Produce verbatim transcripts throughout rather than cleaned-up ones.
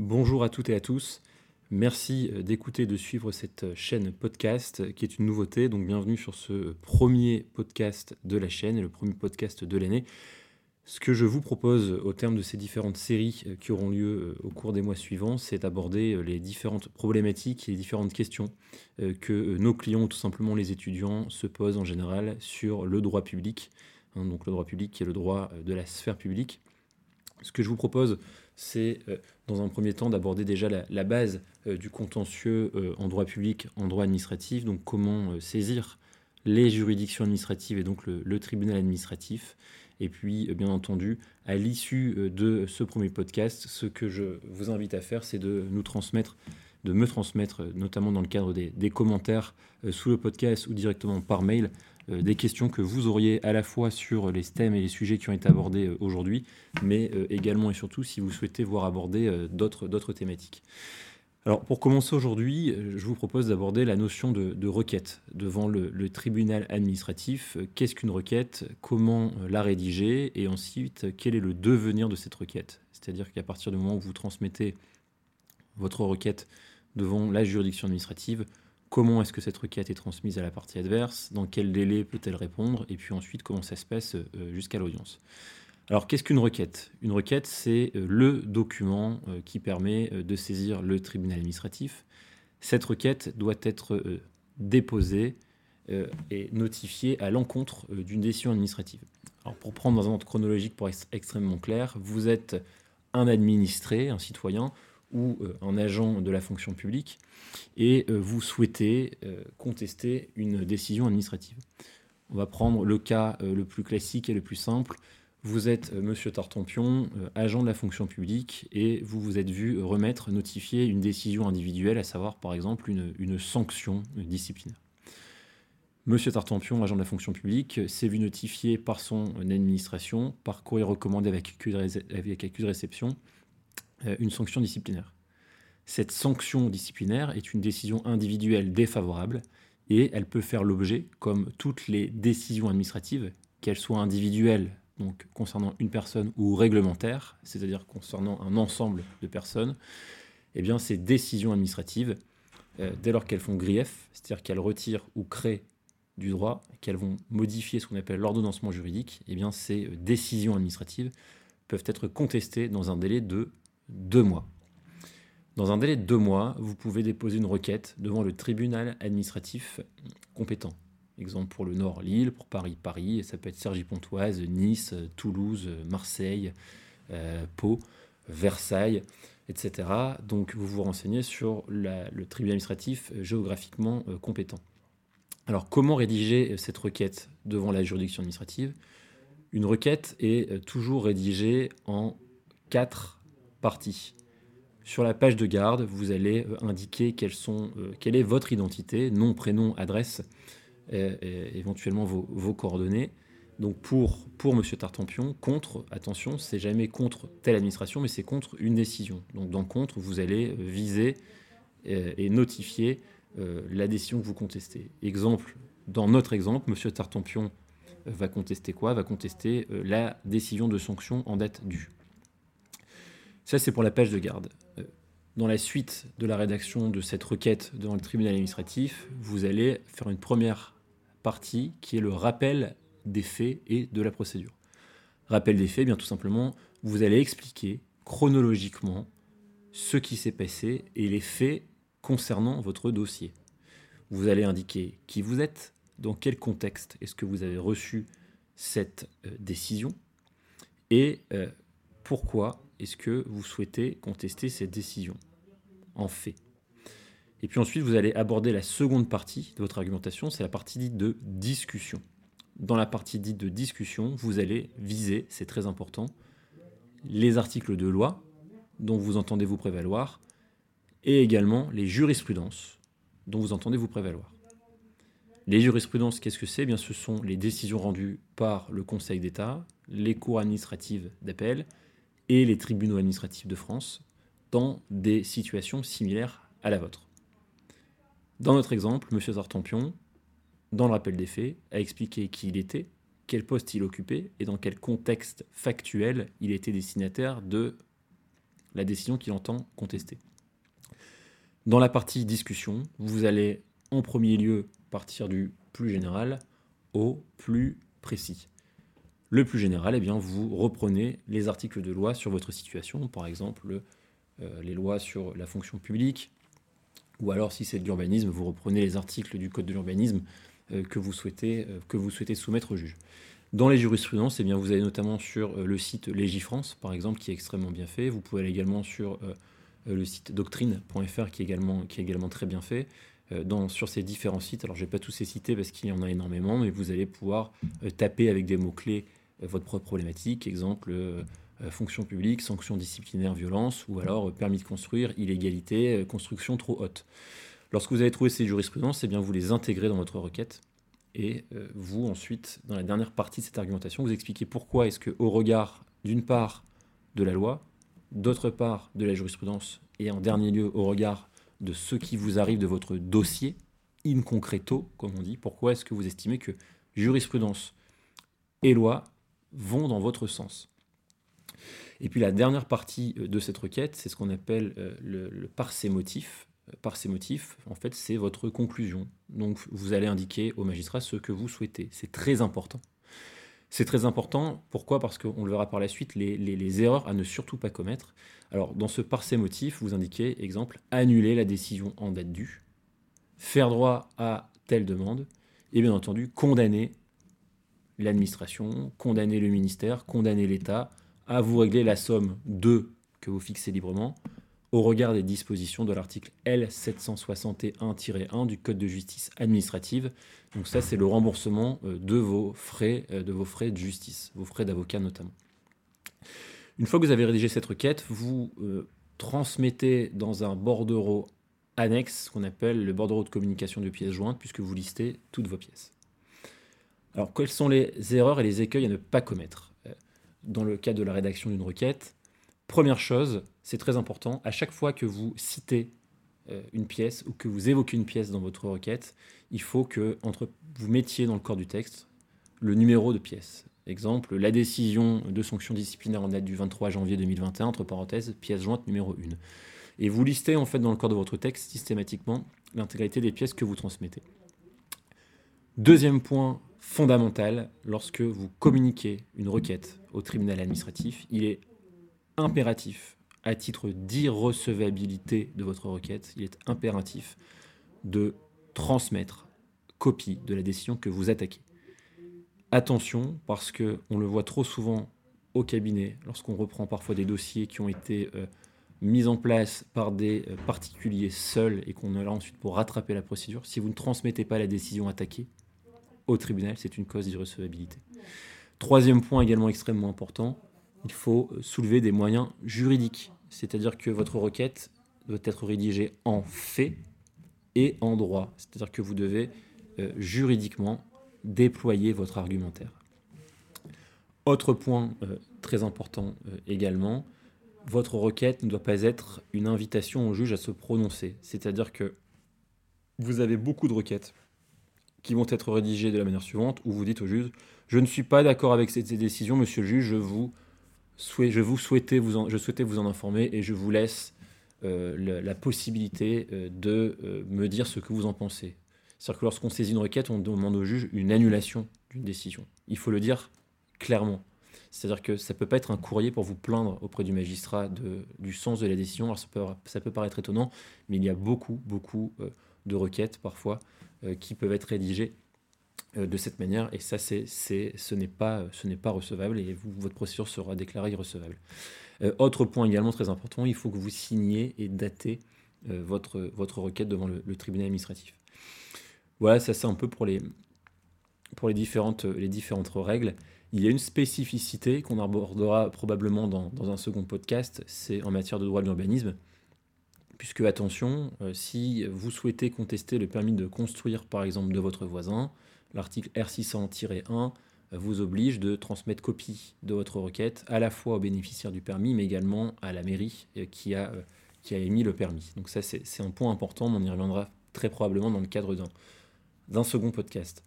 Bonjour à toutes et à tous. Merci d'écouter et de suivre cette chaîne podcast qui est une nouveauté. Donc bienvenue sur ce premier podcast de la chaîne et le premier podcast de l'année. Ce que je vous propose au terme de ces différentes séries qui auront lieu au cours des mois suivants, c'est d'aborder les différentes problématiques et les différentes questions que nos clients, ou tout simplement les étudiants, se posent en général sur le droit public. Donc le droit public qui est le droit de la sphère publique. Ce que je vous propose, c'est euh, dans un premier temps d'aborder déjà la, la base euh, du contentieux euh, en droit public, en droit administratif, donc comment euh, saisir les juridictions administratives et donc le, le tribunal administratif. Et puis, euh, bien entendu, à l'issue euh, de ce premier podcast, ce que je vous invite à faire, c'est de nous transmettre, de me transmettre, euh, notamment dans le cadre des, des commentaires euh, sous le podcast ou directement par mail, des questions que vous auriez à la fois sur les thèmes et les sujets qui ont été abordés aujourd'hui, mais également et surtout si vous souhaitez voir aborder d'autres, d'autres thématiques. Alors pour commencer aujourd'hui, je vous propose d'aborder la notion de, de requête devant le, le tribunal administratif. Qu'est-ce qu'une requête ? Comment la rédiger ? Et ensuite, quel est le devenir de cette requête ? C'est-à-dire qu'à partir du moment où vous transmettez votre requête devant la juridiction administrative, comment est-ce que cette requête est transmise à la partie adverse ? Dans quel délai peut-elle répondre ? Et puis ensuite, comment ça se passe jusqu'à l'audience ? Alors, qu'est-ce qu'une requête ? Une requête, c'est le document qui permet de saisir le tribunal administratif. Cette requête doit être déposée et notifiée à l'encontre d'une décision administrative. Alors, pour prendre dans un ordre chronologique pour être extrêmement clair, vous êtes un administré, un citoyen, ou euh, un agent de la fonction publique, et euh, vous souhaitez euh, contester une décision administrative. On va prendre le cas euh, le plus classique et le plus simple. Vous êtes euh, Monsieur Tartampion, euh, agent de la fonction publique, et vous vous êtes vu remettre, notifier une décision individuelle, à savoir par exemple une, une sanction disciplinaire. Monsieur Tartampion, agent de la fonction publique, s'est vu notifier par son administration, par courrier recommandé avec accusé de, ré- avec accusé de réception, une sanction disciplinaire. Cette sanction disciplinaire est une décision individuelle défavorable et elle peut faire l'objet, comme toutes les décisions administratives, qu'elles soient individuelles, donc concernant une personne, ou réglementaires, c'est-à-dire concernant un ensemble de personnes, eh bien ces décisions administratives, euh, dès lors qu'elles font grief, c'est-à-dire qu'elles retirent ou créent du droit, qu'elles vont modifier ce qu'on appelle l'ordonnancement juridique, eh bien ces décisions administratives peuvent être contestées dans un délai de deux mois. Dans un délai de deux mois, vous pouvez déposer une requête devant le tribunal administratif compétent. Exemple pour le Nord, Lille, pour Paris, Paris, et ça peut être Cergy-Pontoise, Nice, Toulouse, Marseille, euh, Pau, Versailles, et cetera. Donc vous vous renseignez sur la, le tribunal administratif géographiquement euh, compétent. Alors comment rédiger cette requête devant la juridiction administrative ? Une requête est toujours rédigée en quatre partie. Sur la page de garde, vous allez euh, indiquer quelles sont, euh, quelle est votre identité, nom, prénom, adresse, euh, et éventuellement vos, vos coordonnées. Donc pour, pour M. Tartampion, contre, attention, c'est jamais contre telle administration, mais c'est contre une décision. Donc dans contre, vous allez viser euh, et notifier euh, la décision que vous contestez. Exemple, dans notre exemple, M. Tartampion euh, va contester quoi ? Va contester euh, la décision de sanction en date due. Ça, c'est pour la page de garde. Dans la suite de la rédaction de cette requête devant le tribunal administratif, vous allez faire une première partie qui est le rappel des faits et de la procédure. Rappel des faits, bien tout simplement, vous allez expliquer chronologiquement ce qui s'est passé et les faits concernant votre dossier. Vous allez indiquer qui vous êtes, dans quel contexte est-ce que vous avez reçu cette euh, décision et euh, pourquoi est-ce que vous souhaitez contester cette décision ? En fait. Et puis ensuite, vous allez aborder la seconde partie de votre argumentation, c'est la partie dite de discussion. Dans la partie dite de discussion, vous allez viser, c'est très important, les articles de loi dont vous entendez vous prévaloir et également les jurisprudences dont vous entendez vous prévaloir. Les jurisprudences, qu'est-ce que c'est ? Eh bien, ce sont les décisions rendues par le Conseil d'État, les cours administratives d'appel, et les tribunaux administratifs de France dans des situations similaires à la vôtre. Dans notre exemple, M. Tartampion, dans le rappel des faits, a expliqué qui il était, quel poste il occupait et dans quel contexte factuel il était destinataire de la décision qu'il entend contester. Dans la partie discussion, vous allez en premier lieu partir du plus général au plus précis. Le plus général, eh bien, vous reprenez les articles de loi sur votre situation, par exemple euh, les lois sur la fonction publique, ou alors si c'est de l'urbanisme, vous reprenez les articles du Code de l'urbanisme euh, que vous souhaitez, euh, que vous souhaitez soumettre au juge. Dans les jurisprudences, eh bien, vous allez notamment sur euh, le site Légifrance, par exemple, qui est extrêmement bien fait. Vous pouvez aller également sur euh, le site doctrine point f r, qui est également, qui est également très bien fait. Dans, sur ces différents sites, alors je ne vais pas tous les citer parce qu'il y en a énormément, mais vous allez pouvoir euh, taper avec des mots-clés euh, votre propre problématique, exemple euh, euh, fonction publique, sanction disciplinaire, violence, ou alors euh, permis de construire, illégalité, euh, construction trop haute. Lorsque vous avez trouvé ces jurisprudences, eh bien, vous les intégrez dans votre requête et euh, vous ensuite, dans la dernière partie de cette argumentation, vous expliquez pourquoi est-ce que, au regard d'une part de la loi, d'autre part de la jurisprudence et en dernier lieu au regard de ce qui vous arrive de votre dossier, in concreto, comme on dit. Pourquoi est-ce que vous estimez que jurisprudence et loi vont dans votre sens? Et puis la dernière partie de cette requête, c'est ce qu'on appelle le, le par ses motifs. Par ses motifs, en fait, c'est votre conclusion. Donc vous allez indiquer au magistrat ce que vous souhaitez. C'est très important. C'est très important. Pourquoi ? Parce qu'on le verra par la suite, les, les, les erreurs à ne surtout pas commettre. Alors, dans ce par ses motifs, vous indiquez, exemple, annuler la décision en date due, faire droit à telle demande, et bien entendu, condamner l'administration, condamner le ministère, condamner l'État à vous régler la somme deux que vous fixez librement au regard des dispositions de l'article L sept cent soixante et un tiret un du Code de justice administrative. Donc ça, c'est le remboursement de vos frais, de vos frais de justice, vos frais d'avocat notamment. Une fois que vous avez rédigé cette requête, vous euh, transmettez dans un bordereau annexe, ce qu'on appelle le bordereau de communication de pièces jointes, puisque vous listez toutes vos pièces. Alors, quelles sont les erreurs et les écueils à ne pas commettre dans le cadre de la rédaction d'une requête ? Première chose, c'est très important, à chaque fois que vous citez euh, une pièce ou que vous évoquez une pièce dans votre requête, il faut que entre, vous mettiez dans le corps du texte le numéro de pièce. Exemple, la décision de sanction disciplinaire en date du vingt-trois janvier deux mille vingt et un, entre parenthèses, pièce jointe numéro un. Et vous listez en fait dans le corps de votre texte systématiquement l'intégralité des pièces que vous transmettez. Deuxième point fondamental, lorsque vous communiquez une requête au tribunal administratif, il est impératif, à titre d'irrecevabilité de votre requête, il est impératif de transmettre copie de la décision que vous attaquez. Attention, parce qu'on le voit trop souvent au cabinet, lorsqu'on reprend parfois des dossiers qui ont été euh, mis en place par des euh, particuliers seuls et qu'on est là ensuite pour rattraper la procédure, si vous ne transmettez pas la décision attaquée au tribunal, c'est une cause d'irrecevabilité. Troisième point également extrêmement important, il faut soulever des moyens juridiques, c'est-à-dire que votre requête doit être rédigée en fait et en droit, c'est-à-dire que vous devez euh, juridiquement déployer votre argumentaire. Autre point euh, très important euh, également, votre requête ne doit pas être une invitation au juge à se prononcer, c'est-à-dire que vous avez beaucoup de requêtes qui vont être rédigées de la manière suivante, où vous dites au juge « Je ne suis pas d'accord avec cette décision, monsieur le juge, je vous Je, vous souhaitais vous en, je souhaitais vous en informer et je vous laisse euh, la, la possibilité euh, de euh, me dire ce que vous en pensez. » C'est-à-dire que lorsqu'on saisit une requête, on demande au juge une annulation d'une décision. Il faut le dire clairement. C'est-à-dire que ça ne peut pas être un courrier pour vous plaindre auprès du magistrat de, du sens de la décision. Alors ça peut, ça peut paraître étonnant, mais il y a beaucoup, beaucoup euh, de requêtes parfois euh, qui peuvent être rédigées de cette manière, et ça, c'est, c'est, ce, n'est pas, ce n'est pas recevable, et vous, votre procédure sera déclarée irrecevable. Euh, autre point également très important, il faut que vous signiez et datez euh, votre, votre requête devant le, le tribunal administratif. Voilà, ça c'est un peu pour, les, pour les, différentes, les différentes règles. Il y a une spécificité qu'on abordera probablement dans, dans un second podcast, c'est en matière de droit de l'urbanisme, puisque attention, euh, si vous souhaitez contester le permis de construire, par exemple, de votre voisin, l'article R six cents tiret un vous oblige de transmettre copie de votre requête à la fois au bénéficiaire du permis, mais également à la mairie qui a, qui a émis le permis. Donc ça, c'est, c'est un point important, mais on y reviendra très probablement dans le cadre d'un, d'un second podcast.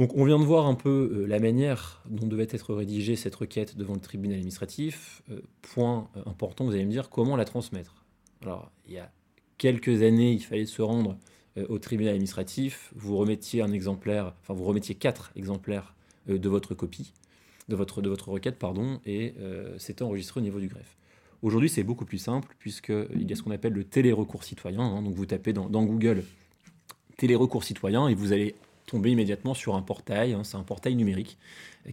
Donc on vient de voir un peu la manière dont devait être rédigée cette requête devant le tribunal administratif. Point important, vous allez me dire, comment la transmettre ? Alors, il y a quelques années, il fallait se rendre au tribunal administratif, vous remettiez un exemplaire, enfin vous remettiez quatre exemplaires de votre copie, de votre, de votre requête, pardon, et euh, c'était enregistré au niveau du greffe. Aujourd'hui, c'est beaucoup plus simple, puisqu'il y a ce qu'on appelle le télé-recours citoyen, hein, donc vous tapez dans, dans Google télé-recours citoyen et vous allez tomber immédiatement sur un portail, hein, c'est un portail numérique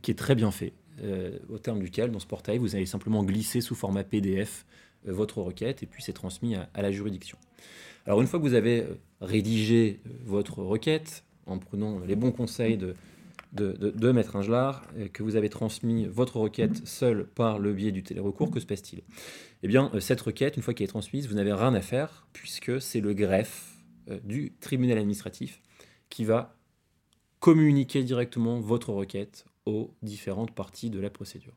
qui est très bien fait, euh, au terme duquel, dans ce portail, vous allez simplement glisser sous format P D F euh, votre requête et puis c'est transmis à, à la juridiction. Alors une fois que vous avez rédigé votre requête, en prenant les bons conseils de, de, de, de Maître Angelard, que vous avez transmis votre requête seule par le biais du télé-recours, que se passe-t-il ? Eh bien, cette requête, une fois qu'elle est transmise, vous n'avez rien à faire, puisque c'est le greffe du tribunal administratif qui va communiquer directement votre requête aux différentes parties de la procédure.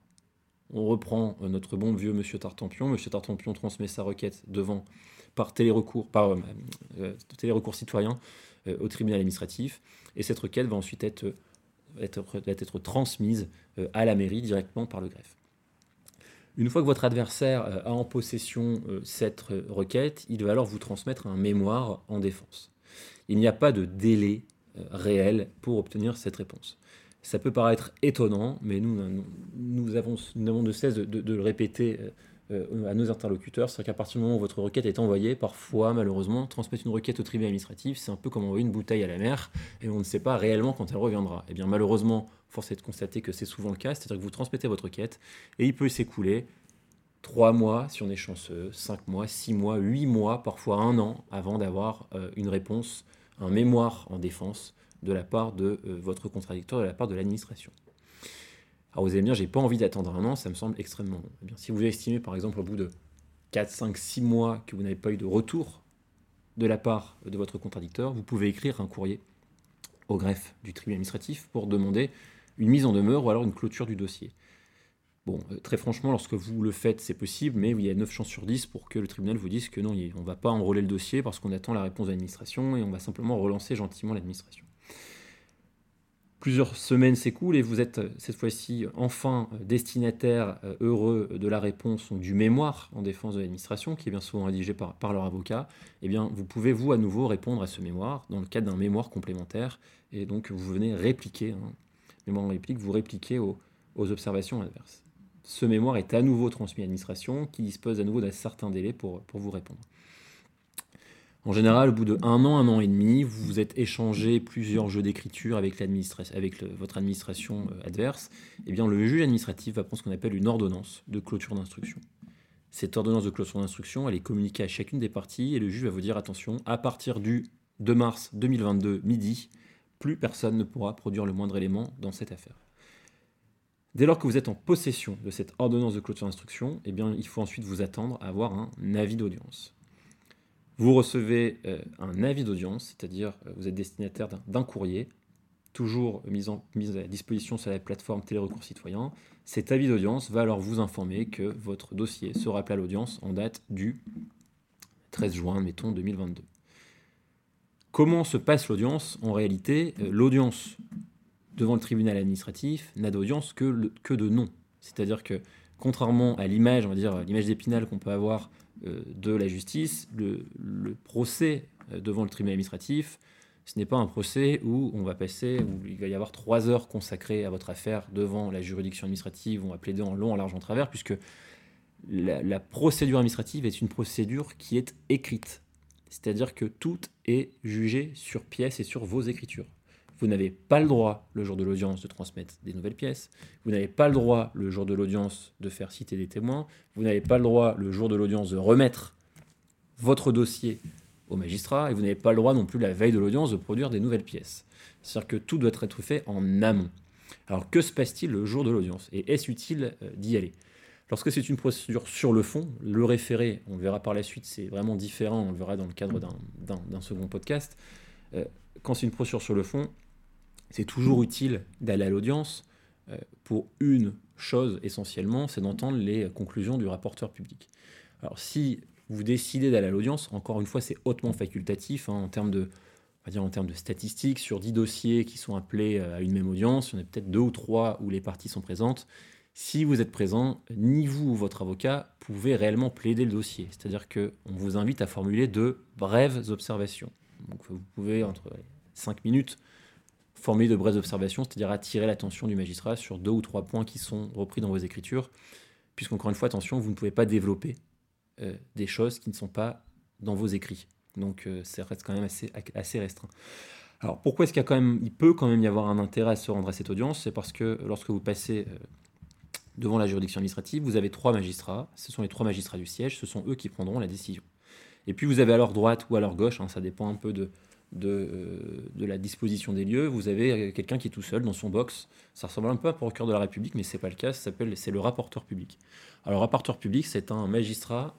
On reprend notre bon vieux Monsieur Tartampion. Monsieur Tartampion transmet sa requête devant par télé-recours, par, euh, télé-recours citoyen euh, au tribunal administratif. Et cette requête va ensuite être, être, être transmise euh, à la mairie directement par le greffe. Une fois que votre adversaire euh, a en possession euh, cette requête, il va alors vous transmettre un mémoire en défense. Il n'y a pas de délai euh, réel pour obtenir cette réponse. Ça peut paraître étonnant, mais nous, nous, nous, avons, nous n'avons de cesse de, de, de le répéter euh, à nos interlocuteurs. C'est-à-dire qu'à partir du moment où votre requête est envoyée, parfois, malheureusement, transmettre une requête au tribunal administratif, c'est un peu comme envoyer une bouteille à la mer, et on ne sait pas réellement quand elle reviendra. Et bien malheureusement, force est de constater que c'est souvent le cas, c'est-à-dire que vous transmettez votre requête, et il peut s'écouler trois mois, si on est chanceux, cinq mois, six mois, huit mois, parfois un an, avant d'avoir euh, une réponse, un mémoire en défense, de la part de euh, votre contradictoire, de la part de l'administration. Alors vous allez me dire, j'ai pas envie d'attendre un an, ça me semble extrêmement long. Eh bien, si vous estimez par exemple au bout de quatre, cinq, six mois que vous n'avez pas eu de retour de la part de votre contradicteur, vous pouvez écrire un courrier au greffe du tribunal administratif pour demander une mise en demeure ou alors une clôture du dossier. Bon, euh, très franchement, lorsque vous le faites, c'est possible, mais il y a neuf chances sur dix pour que le tribunal vous dise que non, on ne va pas enrôler le dossier parce qu'on attend la réponse de l'administration et on va simplement relancer gentiment l'administration. Plusieurs semaines s'écoulent et vous êtes cette fois-ci enfin destinataire heureux de la réponse du mémoire en défense de l'administration, qui est bien souvent rédigé par, par leur avocat. Eh bien, vous pouvez vous à nouveau répondre à ce mémoire dans le cadre d'un mémoire complémentaire et donc vous venez répliquer, hein, mémoire en réplique, vous répliquez aux, aux observations adverses. Ce mémoire est à nouveau transmis à l'administration qui dispose à nouveau d'un certain délai pour, pour vous répondre. En général, au bout de un an, un an et demi, vous vous êtes échangé plusieurs jeux d'écriture avec, l'administra- avec le, votre administration adverse. Eh bien, le juge administratif va prendre ce qu'on appelle une ordonnance de clôture d'instruction. Cette ordonnance de clôture d'instruction, elle est communiquée à chacune des parties et le juge va vous dire, attention, à partir du deux mars deux mille vingt-deux, midi, plus personne ne pourra produire le moindre élément dans cette affaire. Dès lors que vous êtes en possession de cette ordonnance de clôture d'instruction, eh bien, il faut ensuite vous attendre à avoir un avis d'audience. Vous recevez euh, un avis d'audience, c'est-à-dire euh, vous êtes destinataire d'un, d'un courrier, toujours mis, en, mis à disposition sur la plateforme Télé-Recours citoyen. Cet avis d'audience va alors vous informer que votre dossier sera appelé à l'audience en date du treize juin, mettons, deux mille vingt-deux. Comment se passe l'audience ? En réalité, euh, l'audience devant le tribunal administratif n'a d'audience que, le, que de nom. C'est-à-dire que, contrairement à l'image, on va dire, l'image d'Épinal qu'on peut avoir de la justice, le, le procès devant le tribunal administratif, ce n'est pas un procès où on va passer, où il va y avoir trois heures consacrées à votre affaire devant la juridiction administrative, où on va plaider en long, en large, en travers, puisque la, la procédure administrative est une procédure qui est écrite. C'est-à-dire que tout est jugé sur pièce et sur vos écritures. Vous n'avez pas le droit, le jour de l'audience, de transmettre des nouvelles pièces. Vous n'avez pas le droit, le jour de l'audience, de faire citer des témoins. Vous n'avez pas le droit, le jour de l'audience, de remettre votre dossier au magistrat. Et vous n'avez pas le droit non plus, la veille de l'audience, de produire des nouvelles pièces. C'est-à-dire que tout doit être fait en amont. Alors que se passe-t-il le jour de l'audience ? Et est-ce utile d'y aller ? Lorsque c'est une procédure sur le fond, le référé, on le verra par la suite, c'est vraiment différent, on le verra dans le cadre d'un, d'un, d'un second podcast. Quand c'est une procédure sur le fond, c'est toujours utile d'aller à l'audience pour une chose essentiellement, c'est d'entendre les conclusions du rapporteur public. Alors si vous décidez d'aller à l'audience, encore une fois c'est hautement facultatif hein, en termes de, va dire en termes de statistiques, sur dix dossiers qui sont appelés à une même audience, il y en a peut-être deux ou trois où les parties sont présentes. Si vous êtes présent, ni vous ou votre avocat pouvez réellement plaider le dossier. C'est-à-dire qu'on vous invite à formuler de brèves observations. Donc vous pouvez, entre cinq minutes, formuler de brèves observations, c'est-à-dire attirer l'attention du magistrat sur deux ou trois points qui sont repris dans vos écritures, puisqu'encore une fois, attention, vous ne pouvez pas développer euh, des choses qui ne sont pas dans vos écrits. Donc euh, ça reste quand même assez, assez restreint. Alors pourquoi est-ce qu'il y a quand même, il peut quand même y avoir un intérêt à se rendre à cette audience ? C'est parce que lorsque vous passez euh, devant la juridiction administrative, vous avez trois magistrats, ce sont les trois magistrats du siège, ce sont eux qui prendront la décision. Et puis vous avez à leur droite ou à leur gauche, hein, ça dépend un peu de, de, euh, de la disposition des lieux, vous avez quelqu'un qui est tout seul dans son box, ça ressemble un peu à un procureur de la République, mais ce n'est pas le cas, ça s'appelle, c'est le rapporteur public. Alors rapporteur public, c'est un magistrat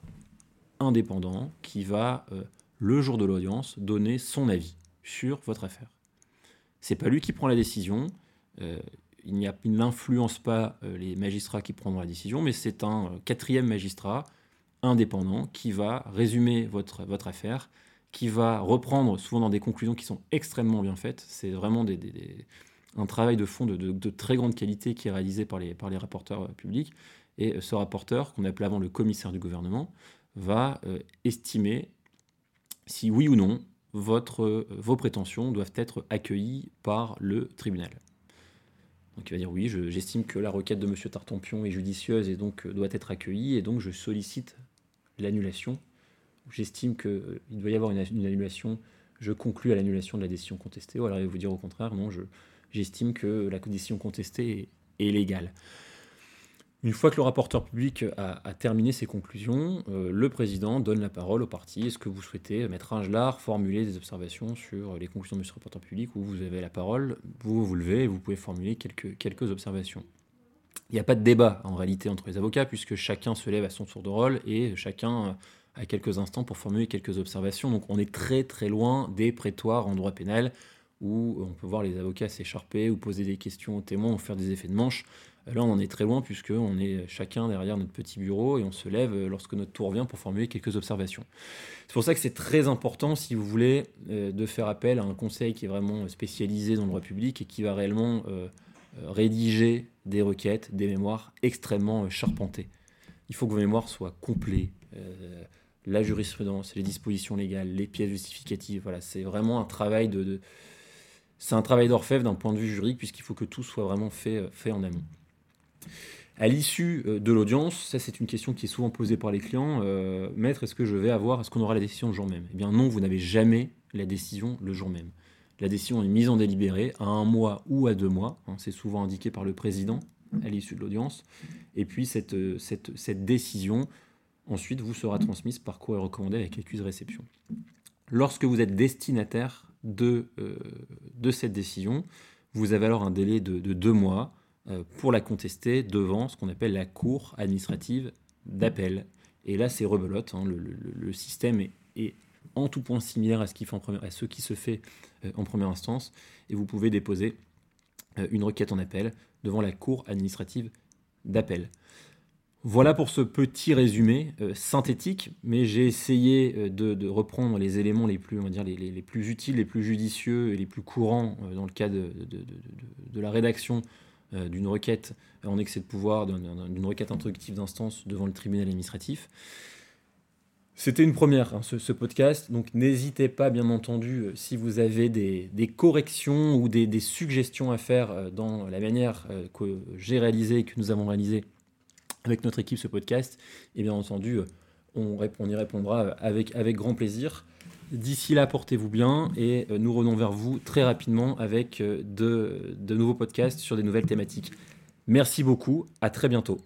indépendant qui va, euh, le jour de l'audience, donner son avis sur votre affaire. Ce n'est pas lui qui prend la décision, euh, Il, n'y a, il n'influence pas les magistrats qui prendront la décision, mais c'est un quatrième magistrat indépendant qui va résumer votre, votre affaire, qui va reprendre souvent dans des conclusions qui sont extrêmement bien faites. C'est vraiment des, des, des, un travail de fond de, de, de très grande qualité qui est réalisé par les, par les rapporteurs publics. Et ce rapporteur, qu'on appelait avant le commissaire du gouvernement, va estimer si oui ou non votre, vos prétentions doivent être accueillies par le tribunal. Donc il va dire oui, je, j'estime que la requête de M. Tartampion est judicieuse et donc doit être accueillie, et donc je sollicite l'annulation. J'estime qu'il doit y avoir une, une annulation, je conclus à l'annulation de la décision contestée. Ou alors il va vous dire au contraire, non, je, j'estime que la décision contestée est, est légale. Une fois que le rapporteur public a, a terminé ses conclusions, euh, le président donne la parole aux parties. Est-ce que vous souhaitez, Maître Angelard, formuler des observations sur les conclusions de M. le rapporteur public, où vous avez la parole, vous vous levez et vous pouvez formuler quelques, quelques observations. Il n'y a pas de débat en réalité entre les avocats, puisque chacun se lève à son tour de rôle et chacun a quelques instants pour formuler quelques observations. Donc on est très très loin des prétoires en droit pénal, où on peut voir les avocats s'écharper ou poser des questions aux témoins ou faire des effets de manche. Là, on en est très loin puisqu'on est chacun derrière notre petit bureau et on se lève lorsque notre tour vient pour formuler quelques observations. C'est pour ça que c'est très important, si vous voulez, euh, de faire appel à un conseil qui est vraiment spécialisé dans le droit public et qui va réellement euh, rédiger des requêtes, des mémoires extrêmement euh, charpentées. Il faut que vos mémoires soient complets. Euh, la jurisprudence, les dispositions légales, les pièces justificatives, voilà, c'est vraiment un travail de... de... C'est un travail d'orfèvre d'un point de vue juridique puisqu'il faut que tout soit vraiment fait, fait en amont. À l'issue de l'audience, ça c'est une question qui est souvent posée par les clients, euh, « Maître, est-ce que je vais avoir, est-ce qu'on aura la décision le jour même ?» Eh bien non, vous n'avez jamais la décision le jour même. La décision est mise en délibéré à un mois ou à deux mois, hein, c'est souvent indiqué par le président à l'issue de l'audience, et puis cette, cette, cette décision ensuite vous sera transmise par courrier recommandé avec accusé de réception. Lorsque vous êtes destinataire De, euh, de cette décision, vous avez alors un délai de, de deux mois euh, pour la contester devant ce qu'on appelle la cour administrative d'appel. Et là, c'est rebelote. Hein, le, le, le système est, est en tout point similaire à ce qui, fait en première, à ce qui se fait euh, en première instance. Et vous pouvez déposer euh, une requête en appel devant la cour administrative d'appel. Voilà pour ce petit résumé euh, synthétique, mais j'ai essayé euh, de, de reprendre les éléments les plus, on va dire, les, les, les plus utiles, les plus judicieux et les plus courants euh, dans le cas de, de, de, de la rédaction euh, d'une requête en excès de pouvoir, d'une, d'une requête introductive d'instance devant le tribunal administratif. C'était une première, hein, ce, ce podcast, donc n'hésitez pas, bien entendu, euh, si vous avez des, des corrections ou des, des suggestions à faire euh, dans la manière euh, que j'ai réalisée et que nous avons réalisée avec notre équipe ce podcast, et bien entendu, on, rép- on y répondra avec, avec grand plaisir. D'ici là, portez-vous bien et nous revenons vers vous très rapidement avec de, de nouveaux podcasts sur des nouvelles thématiques. Merci beaucoup, à très bientôt.